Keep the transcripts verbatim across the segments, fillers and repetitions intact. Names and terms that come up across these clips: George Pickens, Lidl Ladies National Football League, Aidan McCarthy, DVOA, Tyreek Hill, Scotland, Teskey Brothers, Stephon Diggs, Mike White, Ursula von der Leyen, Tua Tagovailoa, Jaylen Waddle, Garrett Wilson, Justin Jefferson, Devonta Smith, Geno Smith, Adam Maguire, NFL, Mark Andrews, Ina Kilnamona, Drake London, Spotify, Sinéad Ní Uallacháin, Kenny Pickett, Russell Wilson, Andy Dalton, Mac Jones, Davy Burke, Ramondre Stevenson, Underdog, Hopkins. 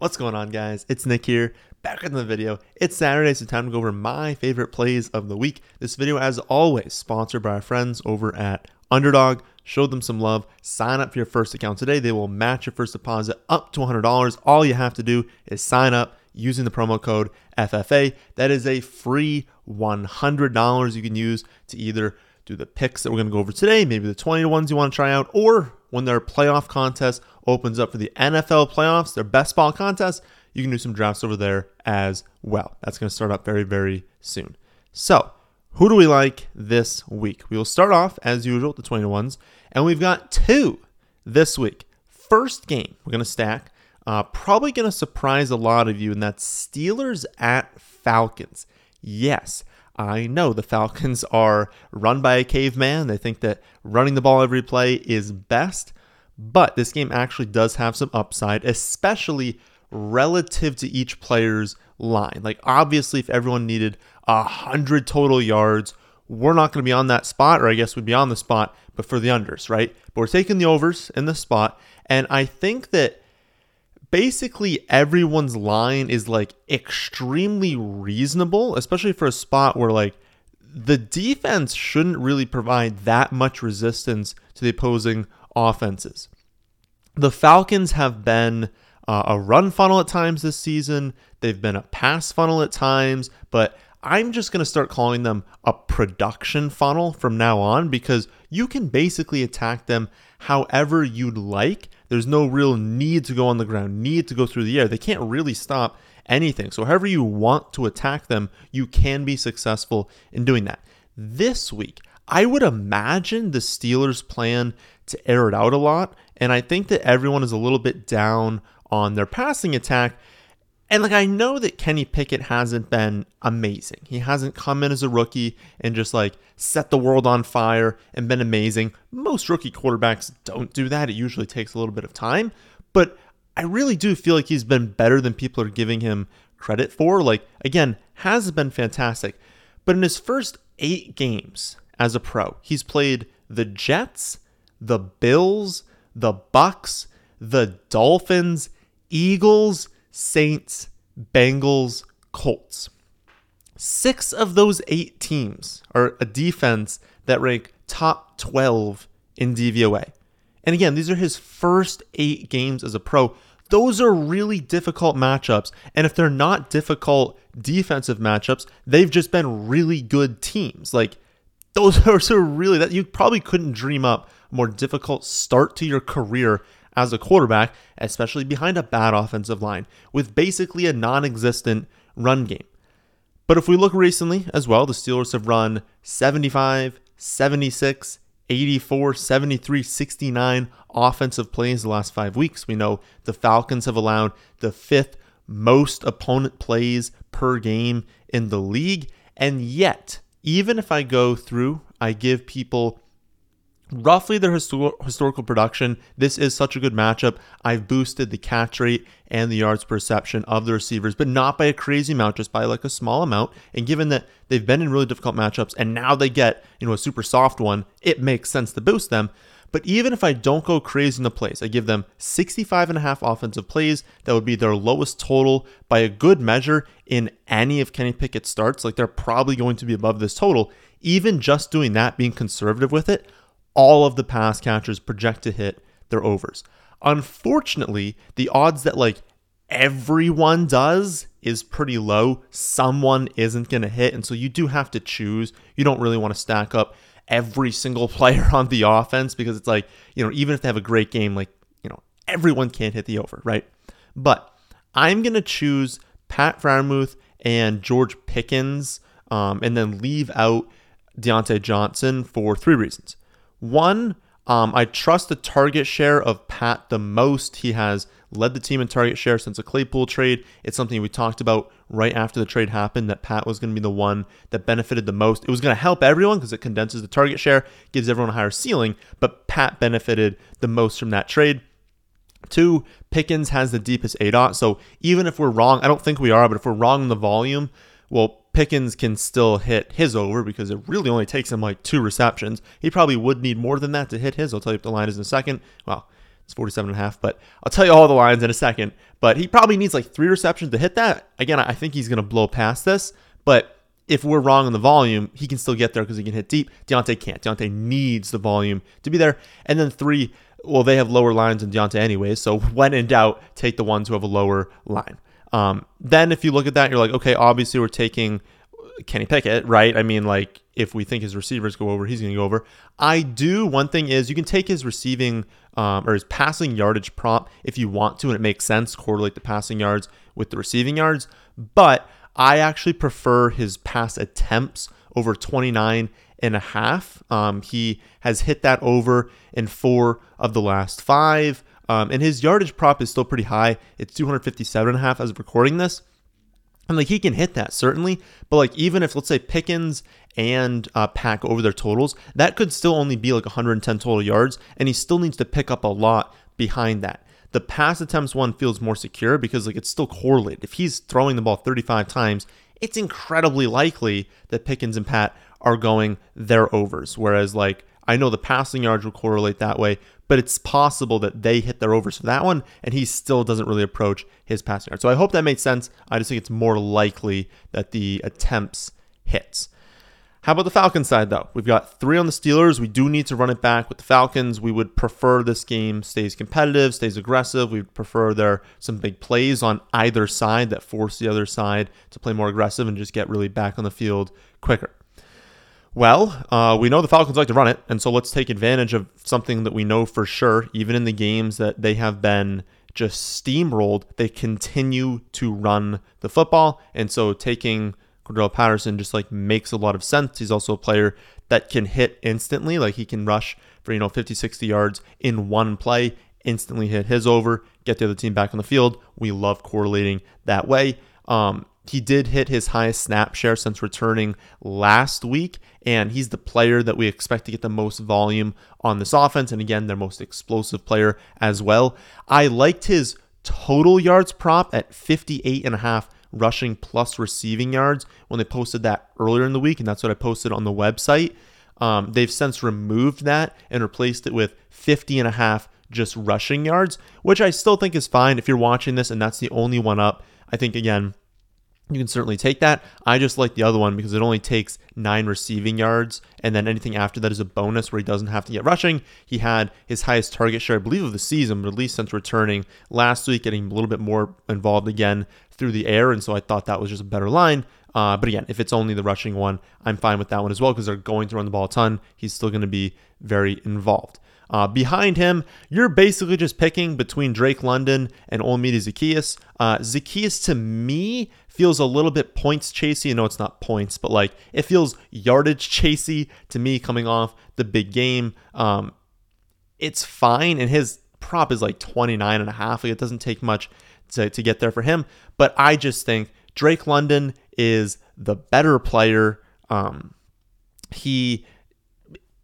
What's going on, guys? It's Nick here, back in the video. It's Saturday, so time to go over my favorite plays of the week. This video, as always, sponsored by our friends over at Underdog. Show them some love. Sign up for your first account today. They will match your first deposit up to one hundred dollars. All you have to do is sign up using the promo code F F A. That is a free one hundred dollars you can use to either do the picks that we're going to go over today, maybe the twenty ones you want to try out, or when their playoff contest opens up for the N F L playoffs, their best ball contest, you can do some drafts over there as well. That's going to start up very, very soon. So who do we like this week? We will start off, as usual, the twenty to ones, and we've got two this week. First game, we're going to stack, uh, probably going to surprise a lot of you, and that's Steelers at Falcons. Yes, I know the Falcons are run by a caveman. They think that running the ball every play is best, but this game actually does have some upside, especially relative to each player's line. Like, obviously, if everyone needed one hundred total yards, we're not going to be on that spot, or I guess we'd be on the spot, but for the unders, right? But we're taking the overs in the spot, and I think that basically everyone's line is like extremely reasonable, especially for a spot where like the defense shouldn't really provide that much resistance to the opposing offenses. The Falcons have been uh, a run funnel at times this season. They've been a pass funnel at times, but I'm just going to start calling them a production funnel from now on, because you can basically attack them however you'd like. There's no real need to go on the ground, need to go through the air. They can't really stop anything. So however you want to attack them, you can be successful in doing that. This week, I would imagine the Steelers plan to air it out a lot, and I think that everyone is a little bit down on their passing attack. And like, I know that Kenny Pickett hasn't been amazing. He hasn't come in as a rookie and just like set the world on fire and been amazing. Most rookie quarterbacks don't do that. It usually takes a little bit of time, but I really do feel like he's been better than people are giving him credit for. Like, again, hasn't been fantastic, but in his first eight games as a pro, he's played the Jets, the Bills, the Bucks, the Dolphins, Eagles, Saints, Bengals, Colts. Six of those eight teams are a defense that rank top twelve in D V O A. And again, these are his first eight games as a pro. Those are really difficult matchups. And if they're not difficult defensive matchups, they've just been really good teams. Like, those are so really that you probably couldn't dream up a more difficult start to your career as a quarterback, especially behind a bad offensive line with basically a non-existent run game. But if we look recently as well, the Steelers have run seventy-five, seventy-six, eighty-four, seventy-three, sixty-nine offensive plays the last five weeks. We know the Falcons have allowed the fifth most opponent plays per game in the league. And yet, even if I go through, I give people roughly their histor- historical production. This is such a good matchup. I've boosted the catch rate and the yards per reception of the receivers, but not by a crazy amount, just by like a small amount. And given that they've been in really difficult matchups and now they get, you know, a super soft one, it makes sense to boost them. But even if I don't go crazy in the plays, I give them sixty-five and a half offensive plays. That would be their lowest total by a good measure in any of Kenny Pickett's starts. Like, they're probably going to be above this total. Even just doing that, being conservative with it, all of the pass catchers project to hit their overs. Unfortunately, the odds that like everyone does is pretty low. Someone isn't going to hit. And so you do have to choose. You don't really want to stack up every single player on the offense, because it's like, you know, even if they have a great game, like, you know, everyone can't hit the over, right? But I'm going to choose Pat Freiermuth and George Pickens um, and then leave out Deontay Johnson for three reasons. One, um, I trust the target share of Pat the most. He has led the team in target share since the Claypool trade. It's something we talked about right after the trade happened, that Pat was going to be the one that benefited the most. It was going to help everyone because it condenses the target share, gives everyone a higher ceiling, but Pat benefited the most from that trade. Two, Pickens has the deepest A D O T. So even if we're wrong, I don't think we are, but if we're wrong in the volume, well, Pickens can still hit his over, because it really only takes him like two receptions. He probably would need more than that to hit his. I'll tell you what the line is in a second. Well, It's forty-seven and a half, but I'll tell you all the lines in a second. But he probably needs like three receptions to hit that. Again, I think he's going to blow past this, but if we're wrong on the volume, he can still get there because he can hit deep. Deontay can't. Deontay needs the volume to be there. And then three, well, they have lower lines than Deontay anyways, so when in doubt, take the ones who have a lower line. Um, then if you look at that, you're like, okay, obviously we're taking Kenny Pickett, right? I mean, like, if we think his receivers go over, he's going to go over. I do. One thing is you can take his receiving um, or his passing yardage prop if you want to, and it makes sense. Correlate the passing yards with the receiving yards. But I actually prefer his pass attempts over twenty-nine and a half. Um, he has hit that over in four of the last five. Um, and his yardage prop is still pretty high. It's two fifty-seven and a half as of recording this. And like, he can hit that certainly, but like, even if, let's say, Pickens and uh, Pack over their totals, that could still only be like one hundred ten total yards, and he still needs to pick up a lot behind that. The pass attempts one feels more secure because like, it's still correlated. If he's throwing the ball thirty-five times, it's incredibly likely that Pickens and Pat are going their overs. Whereas like, I know the passing yards will correlate that way, but it's possible that they hit their overs for that one, and he still doesn't really approach his passing yards. So I hope that made sense. I just think it's more likely that the attempts hits. How about the Falcons side, though? We've got three on the Steelers. We do need to run it back with the Falcons. We would prefer this game stays competitive, stays aggressive. We'd prefer there are some big plays on either side that force the other side to play more aggressive and just get really back on the field quicker. Well, uh, we know the Falcons like to run it, and so let's take advantage of something that we know for sure. Even in the games that they have been just steamrolled, they continue to run the football, and so taking Cordell Patterson just like makes a lot of sense. He's also a player that can hit instantly. Like, he can rush for, you know, fifty, sixty yards in one play, instantly hit his over, get the other team back on the field. We love correlating that way. Um, He did hit his highest snap share since returning last week, and he's the player that we expect to get the most volume on this offense, and again, their most explosive player as well. I liked his total yards prop at fifty-eight and a half rushing plus receiving yards when they posted that earlier in the week, and that's what I posted on the website. Um, they've since removed that and replaced it with fifty and a half just rushing yards, which I still think is fine if you're watching this and that's the only one up. I think, again, you can certainly take that. I just like the other one because it only takes nine receiving yards, and then anything after that is a bonus where he doesn't have to get rushing. He had his highest target share, I believe, of the season, but at least since returning last week, getting a little bit more involved again through the air, and so I thought that was just a better line. Uh, but again, if it's only the rushing one, I'm fine with that one as well because they're going to run the ball a ton. He's still going to be very involved. Uh, behind him, you're basically just picking between Drake London and Olamide Zaccheaus. Uh, Zaccheaus, to me, feels a little bit points chasey. I know it's not points, but like, it feels yardage chasey to me coming off the big game. Um, it's fine, and his prop is like twenty-nine and a half. Like, it doesn't take much to, to get there for him, but I just think Drake London is the better player. Um, he...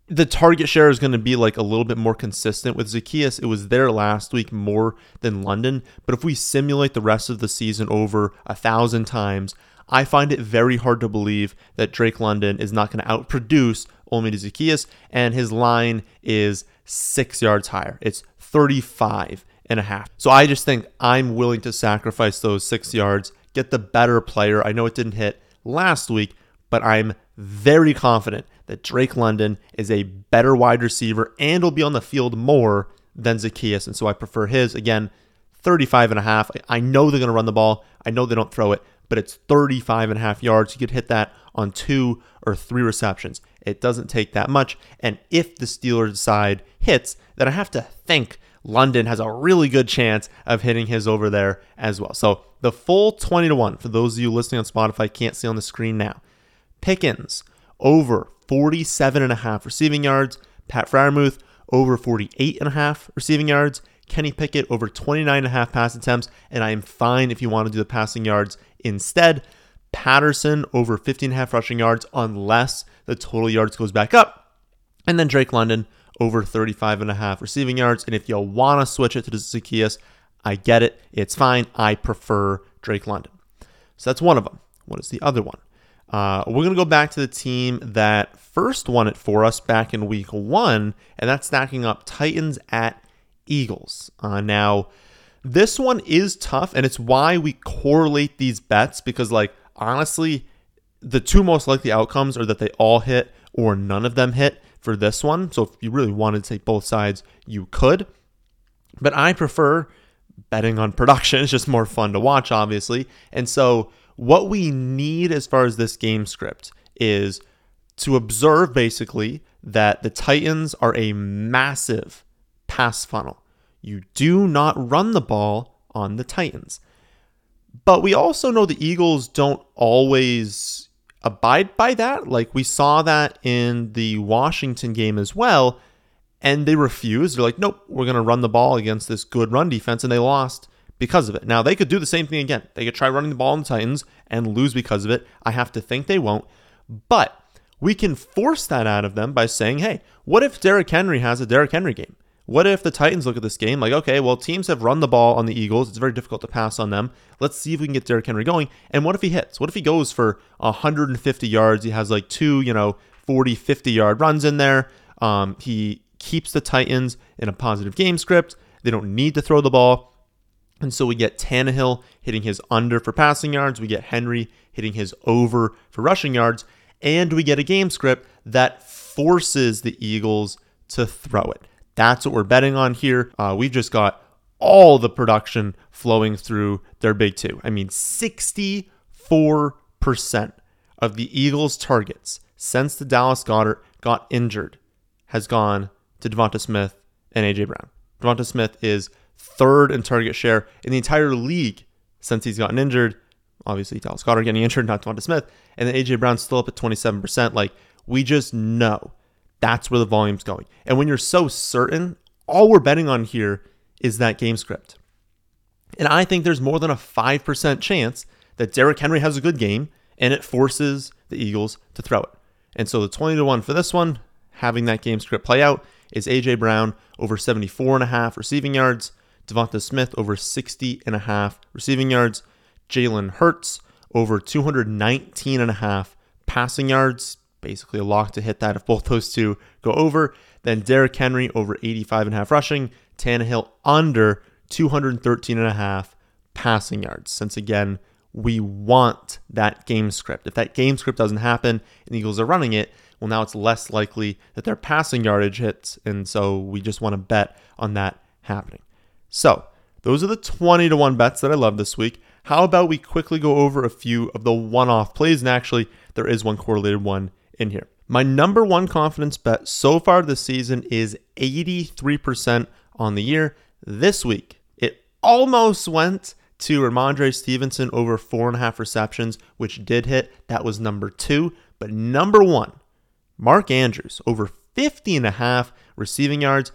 The target share is going to be like a little bit more consistent with Zaccheaus. It was there last week more than London. But if we simulate the rest of the season over a thousand times, I find it very hard to believe that Drake London is not going to outproduce Olamide Zaccheaus. And his line is six yards higher. It's thirty-five and a half. So I just think I'm willing to sacrifice those six yards, get the better player. I know it didn't hit last week, but I'm very confident that Drake London is a better wide receiver and will be on the field more than Zaccheaus. And so I prefer his, again, thirty-five and a half. I know they're going to run the ball. I know they don't throw it, but it's thirty-five and a half yards. You could hit that on two or three receptions. It doesn't take that much. And if the Steelers side hits, then I have to think London has a really good chance of hitting his over there as well. So the full twenty to one, for those of you listening on Spotify, can't see on the screen now. Pickens, over forty-seven and a half receiving yards. Pat Freiermuth, over forty-eight and a half receiving yards. Kenny Pickett, over twenty-nine and a half pass attempts. And I am fine if you want to do the passing yards instead. Patterson, over fifteen and a half rushing yards, unless the total yards goes back up. And then Drake London, over thirty-five and a half receiving yards. And if you want to switch it to Zaccheaus, I get it. It's fine. I prefer Drake London. So that's one of them. What is the other one? Uh, we're going to go back to the team that first won it for us back in week one, and that's stacking up Titans at Eagles. Uh, now, this one is tough, and it's why we correlate these bets because, like, honestly, the two most likely outcomes are that they all hit or none of them hit for this one. So if you really wanted to take both sides, you could. But I prefer betting on production. It's just more fun to watch, obviously. And so what we need as far as this game script is to observe basically that the Titans are a massive pass funnel. You do not run the ball on the Titans. But we also know the Eagles don't always abide by that. Like we saw that in the Washington game as well. And they refused. They're like, nope, we're going to run the ball against this good run defense. And they lost because of it. Now, they could do the same thing again. They could try running the ball on the Titans and lose because of it. I have to think they won't. But we can force that out of them by saying, hey, what if Derrick Henry has a Derrick Henry game? What if the Titans look at this game like, okay, well, teams have run the ball on the Eagles. It's very difficult to pass on them. Let's see if we can get Derrick Henry going. And what if he hits? What if he goes for one hundred fifty yards? He has like two, you know, forty, fifty-yard runs in there. Um, he... keeps the Titans in a positive game script. They don't need to throw the ball. And so we get Tannehill hitting his under for passing yards. We get Henry hitting his over for rushing yards. And we get a game script that forces the Eagles to throw it. That's what we're betting on here. Uh, we've just got all the production flowing through their big two. I mean, sixty-four percent of the Eagles' targets since the Dallas Goedert got injured has gone to Devonta Smith and A J. Brown. Devonta Smith is third in target share in the entire league since he's gotten injured. Obviously, Dallas Goedert getting injured, not Devonta Smith. And then A J. Brown's still up at twenty-seven percent. Like, we just know that's where the volume's going. And when you're so certain, all we're betting on here is that game script. And I think there's more than a five percent chance that Derrick Henry has a good game and it forces the Eagles to throw it. And so the twenty to one for this one, having that game script play out, is A J. Brown over seventy-four and a half receiving yards, Devonta Smith over sixty and a half receiving yards, Jalen Hurts over two hundred nineteen and a half passing yards, basically a lock to hit that if both those two go over, then Derrick Henry over eighty-five and a half rushing, Tannehill under two hundred thirteen and a half passing yards. Since again, we want that game script. If that game script doesn't happen and the Eagles are running it, well, now it's less likely that their passing yardage hits, and so we just want to bet on that happening. So those are the twenty to one bets that I love this week. How about we quickly go over a few of the one-off plays, and actually there is one correlated one in here. My number one confidence bet so far this season is eighty-three percent on the year. This week, it almost went to Ramondre Stevenson over four and a half receptions, which did hit. That was number two, but number one, Mark Andrews over fifty and a half receiving yards.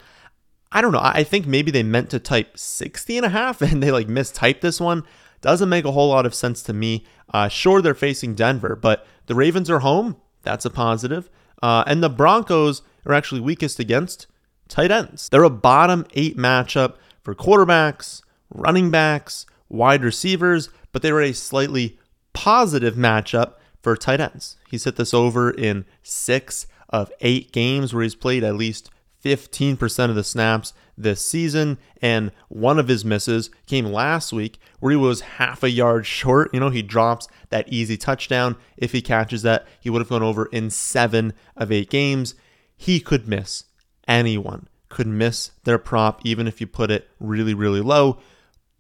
I don't know. I think maybe they meant to type sixty and a half and they like mistyped this one. Doesn't make a whole lot of sense to me. Uh, sure, they're facing Denver, but the Ravens are home. That's a positive. Uh, and the Broncos are actually weakest against tight ends. They're a bottom eight matchup for quarterbacks, running backs, wide receivers, but they were a slightly positive matchup for tight ends. He's hit this over in six of eight games where he's played at least fifteen percent of the snaps this season. And one of his misses came last week where he was half a yard short. You know, he drops that easy touchdown. If he catches that, he would have gone over in seven of eight games. He could miss. Anyone could miss their prop, even if you put it really, really low.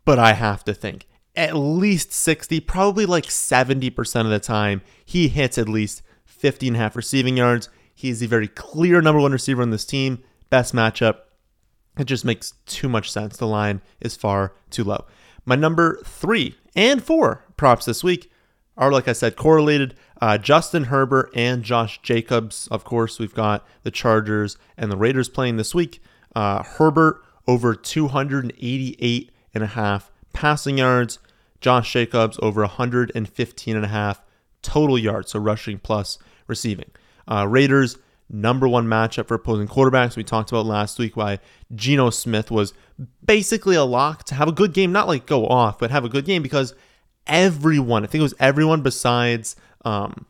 But I have to think, at least sixty, probably like seventy percent of the time, he hits at least fifty and a half receiving yards. He's the very clear number one receiver on this team. Best matchup. It just makes too much sense. The line is far too low. My number three and four props this week are, like I said, correlated. Uh, Justin Herbert and Josh Jacobs. Of course, we've got the Chargers and the Raiders playing this week. Uh, Herbert over two hundred eighty-eight and a half passing yards, Josh Jacobs over one hundred fifteen and a half total yards, so rushing plus receiving. Uh, Raiders, number one matchup for opposing quarterbacks. We talked about last week why Geno Smith was basically a lock to have a good game, not like go off, but have a good game because everyone, I think it was everyone besides um,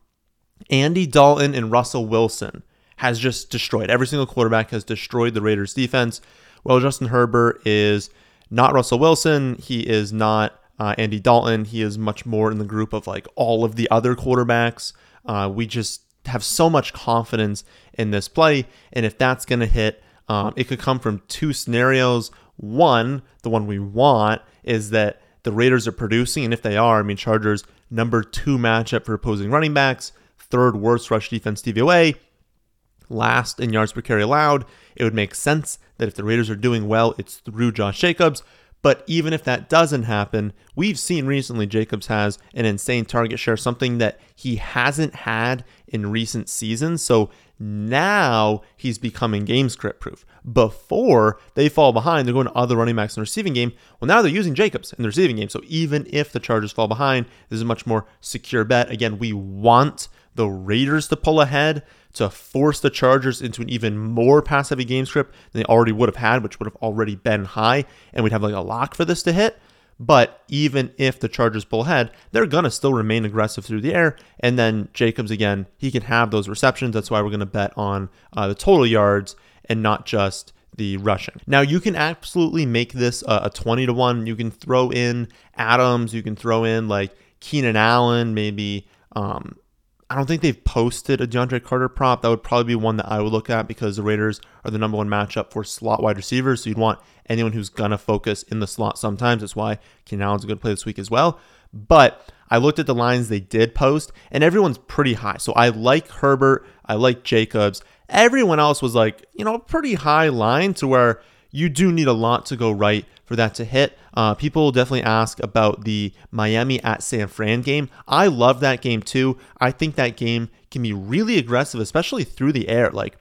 Andy Dalton and Russell Wilson has just destroyed. Every single quarterback has destroyed the Raiders defense. well, Justin Herbert is not Russell Wilson. He is not uh, Andy Dalton. He is much more in the group of like all of the other quarterbacks. Uh, we just have so much confidence in this play. And if that's going to hit, um, it could come from two scenarios. One, the one we want is that the Raiders are producing. And if they are, I mean, Chargers, number two matchup for opposing running backs, third worst rush defense D V O A, last in yards per carry allowed. It would make sense that if the Raiders are doing well, it's through Josh Jacobs. But even if that doesn't happen, we've seen recently Jacobs has an insane target share, something that he hasn't had in recent seasons. So now he's becoming game script proof. Before they fall behind, they're going to other running backs in the receiving game. Well, now they're using Jacobs in the receiving game. So even if the Chargers fall behind, this is a much more secure bet. Again, we want the Raiders to pull ahead to force the Chargers into an even more pass-heavy game script than they already would have had, which would have already been high, and we'd have like a lock for this to hit. But even if the Chargers pull ahead, they're going to still remain aggressive through the air, and then Jacobs, again, he can have those receptions. That's why we're going to bet on uh, the total yards and not just the rushing. Now, you can absolutely make this a, a twenty to one. You can throw in Adams. You can throw in like Keenan Allen, maybe um, I don't think they've posted a DeAndre Carter prop. That would probably be one that I would look at because the Raiders are the number one matchup for slot wide receivers. So you'd want anyone who's going to focus in the slot sometimes. That's why Keenan Allen's a good play this week as well. But I looked at the lines they did post, and everyone's pretty high. So I like Herbert. I like Jacobs. Everyone else was like, you know, a pretty high line to where you do need a lot to go right for that to hit. Uh, people definitely ask about the Miami at San Fran game. I love that game too. I think that game can be really aggressive, especially through the air. Like,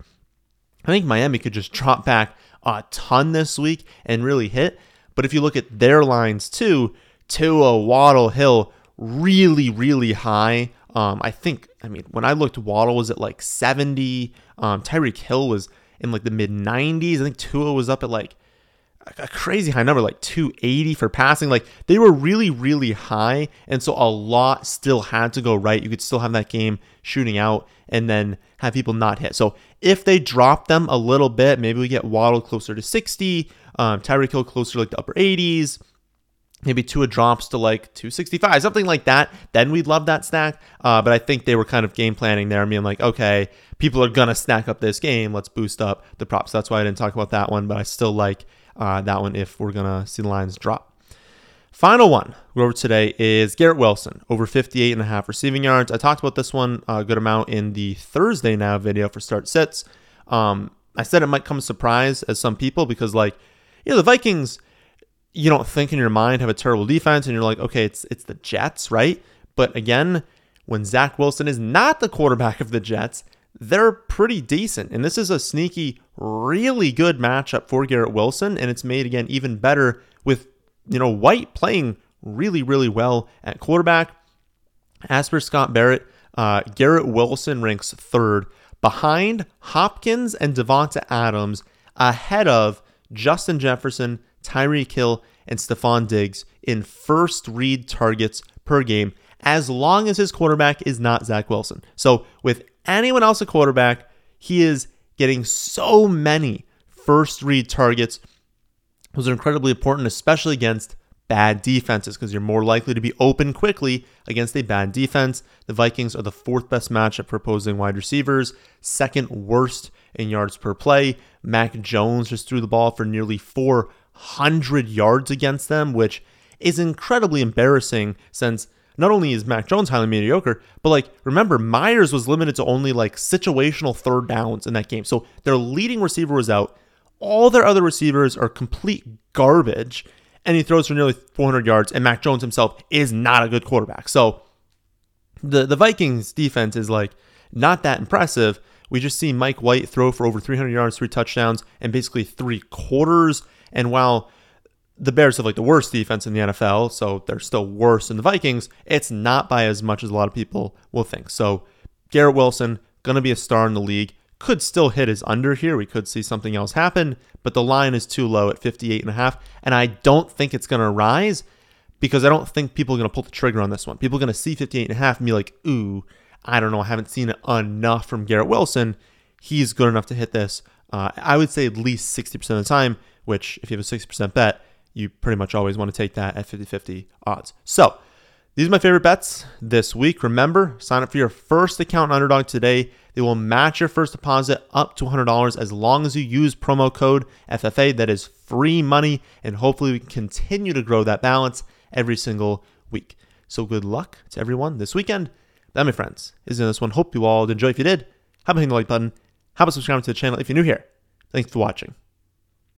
I think Miami could just drop back a ton this week and really hit. But if you look at their lines too, Tua, Waddle, Hill, really, really high. Um, I think, I mean, when I looked, Waddle was at like seventy. Um, Tyreek Hill was in like the mid nineties. I think Tua was up at like a crazy high number, like two eighty for passing. Like, they were really, really high. And so a lot still had to go right. You could still have that game shooting out and then have people not hit. So if they drop them a little bit, maybe we get Waddle closer to sixty, um, Tyreek Hill closer to like the upper eighties. Maybe Tua drops to like two sixty-five, something like that. Then we'd love that stack. Uh, but I think they were kind of game planning there. I mean, like, okay, people are going to stack up this game. Let's boost up the props. That's why I didn't talk about that one, but I still like Uh, that one if we're going to see the lines drop. Final one we're over today is Garrett Wilson, over fifty-eight and a half receiving yards. I talked about this one a good amount in the Thursday Now video for Start Sits. Um, I said it might come as a surprise as some people because, like, you know, the Vikings, you don't think in your mind have a terrible defense and you're like, okay, it's it's the Jets, right? But again, when Zach Wilson is not the quarterback of the Jets, they're pretty decent. And this is a sneaky, really good matchup for Garrett Wilson. And it's made, again, even better with, you know, White playing really, really well at quarterback. As for Scott Barrett, uh, Garrett Wilson ranks third behind Hopkins and Devonta Adams, ahead of Justin Jefferson, Tyreek Hill, and Stephon Diggs in first read targets per game, as long as his quarterback is not Zach Wilson. So with anyone else a quarterback, he is getting so many first read targets. Those are incredibly important, especially against bad defenses, because you're more likely to be open quickly against a bad defense. The Vikings are the fourth best matchup for opposing wide receivers, second worst in yards per play. Mac Jones just threw the ball for nearly four hundred yards against them, which is incredibly embarrassing since not only is Mac Jones highly mediocre, but like, remember, Myers was limited to only like situational third downs in that game. So their leading receiver was out. All their other receivers are complete garbage. And he throws for nearly four hundred yards. And Mac Jones himself is not a good quarterback. So the, the Vikings defense is like not that impressive. We just see Mike White throw for over three hundred yards, three touchdowns, and basically three quarters. And while the Bears have like the worst defense in the N F L, so they're still worse than the Vikings, it's not by as much as a lot of people will think. So Garrett Wilson, going to be a star in the league, could still hit his under here. We could see something else happen, but the line is too low at fifty-eight and a half, and I don't think it's going to rise because I don't think people are going to pull the trigger on this one. People are going to see fifty-eight and a half and be like, ooh, I don't know, I haven't seen enough from Garrett Wilson. He's good enough to hit this Uh, I would say at least sixty percent of the time, which if you have a sixty percent bet, you pretty much always want to take that at fifty-fifty odds. So these are my favorite bets this week. Remember, sign up for your first account on Underdog today. They will match your first deposit up to one hundred dollars as long as you use promo code F F A. That is free money, and hopefully we can continue to grow that balance every single week. So good luck to everyone this weekend. That, my friends, is in this one. Hope you all enjoy. If you did, how about hitting the like button? How about subscribing to the channel if you're new here? Thanks for watching.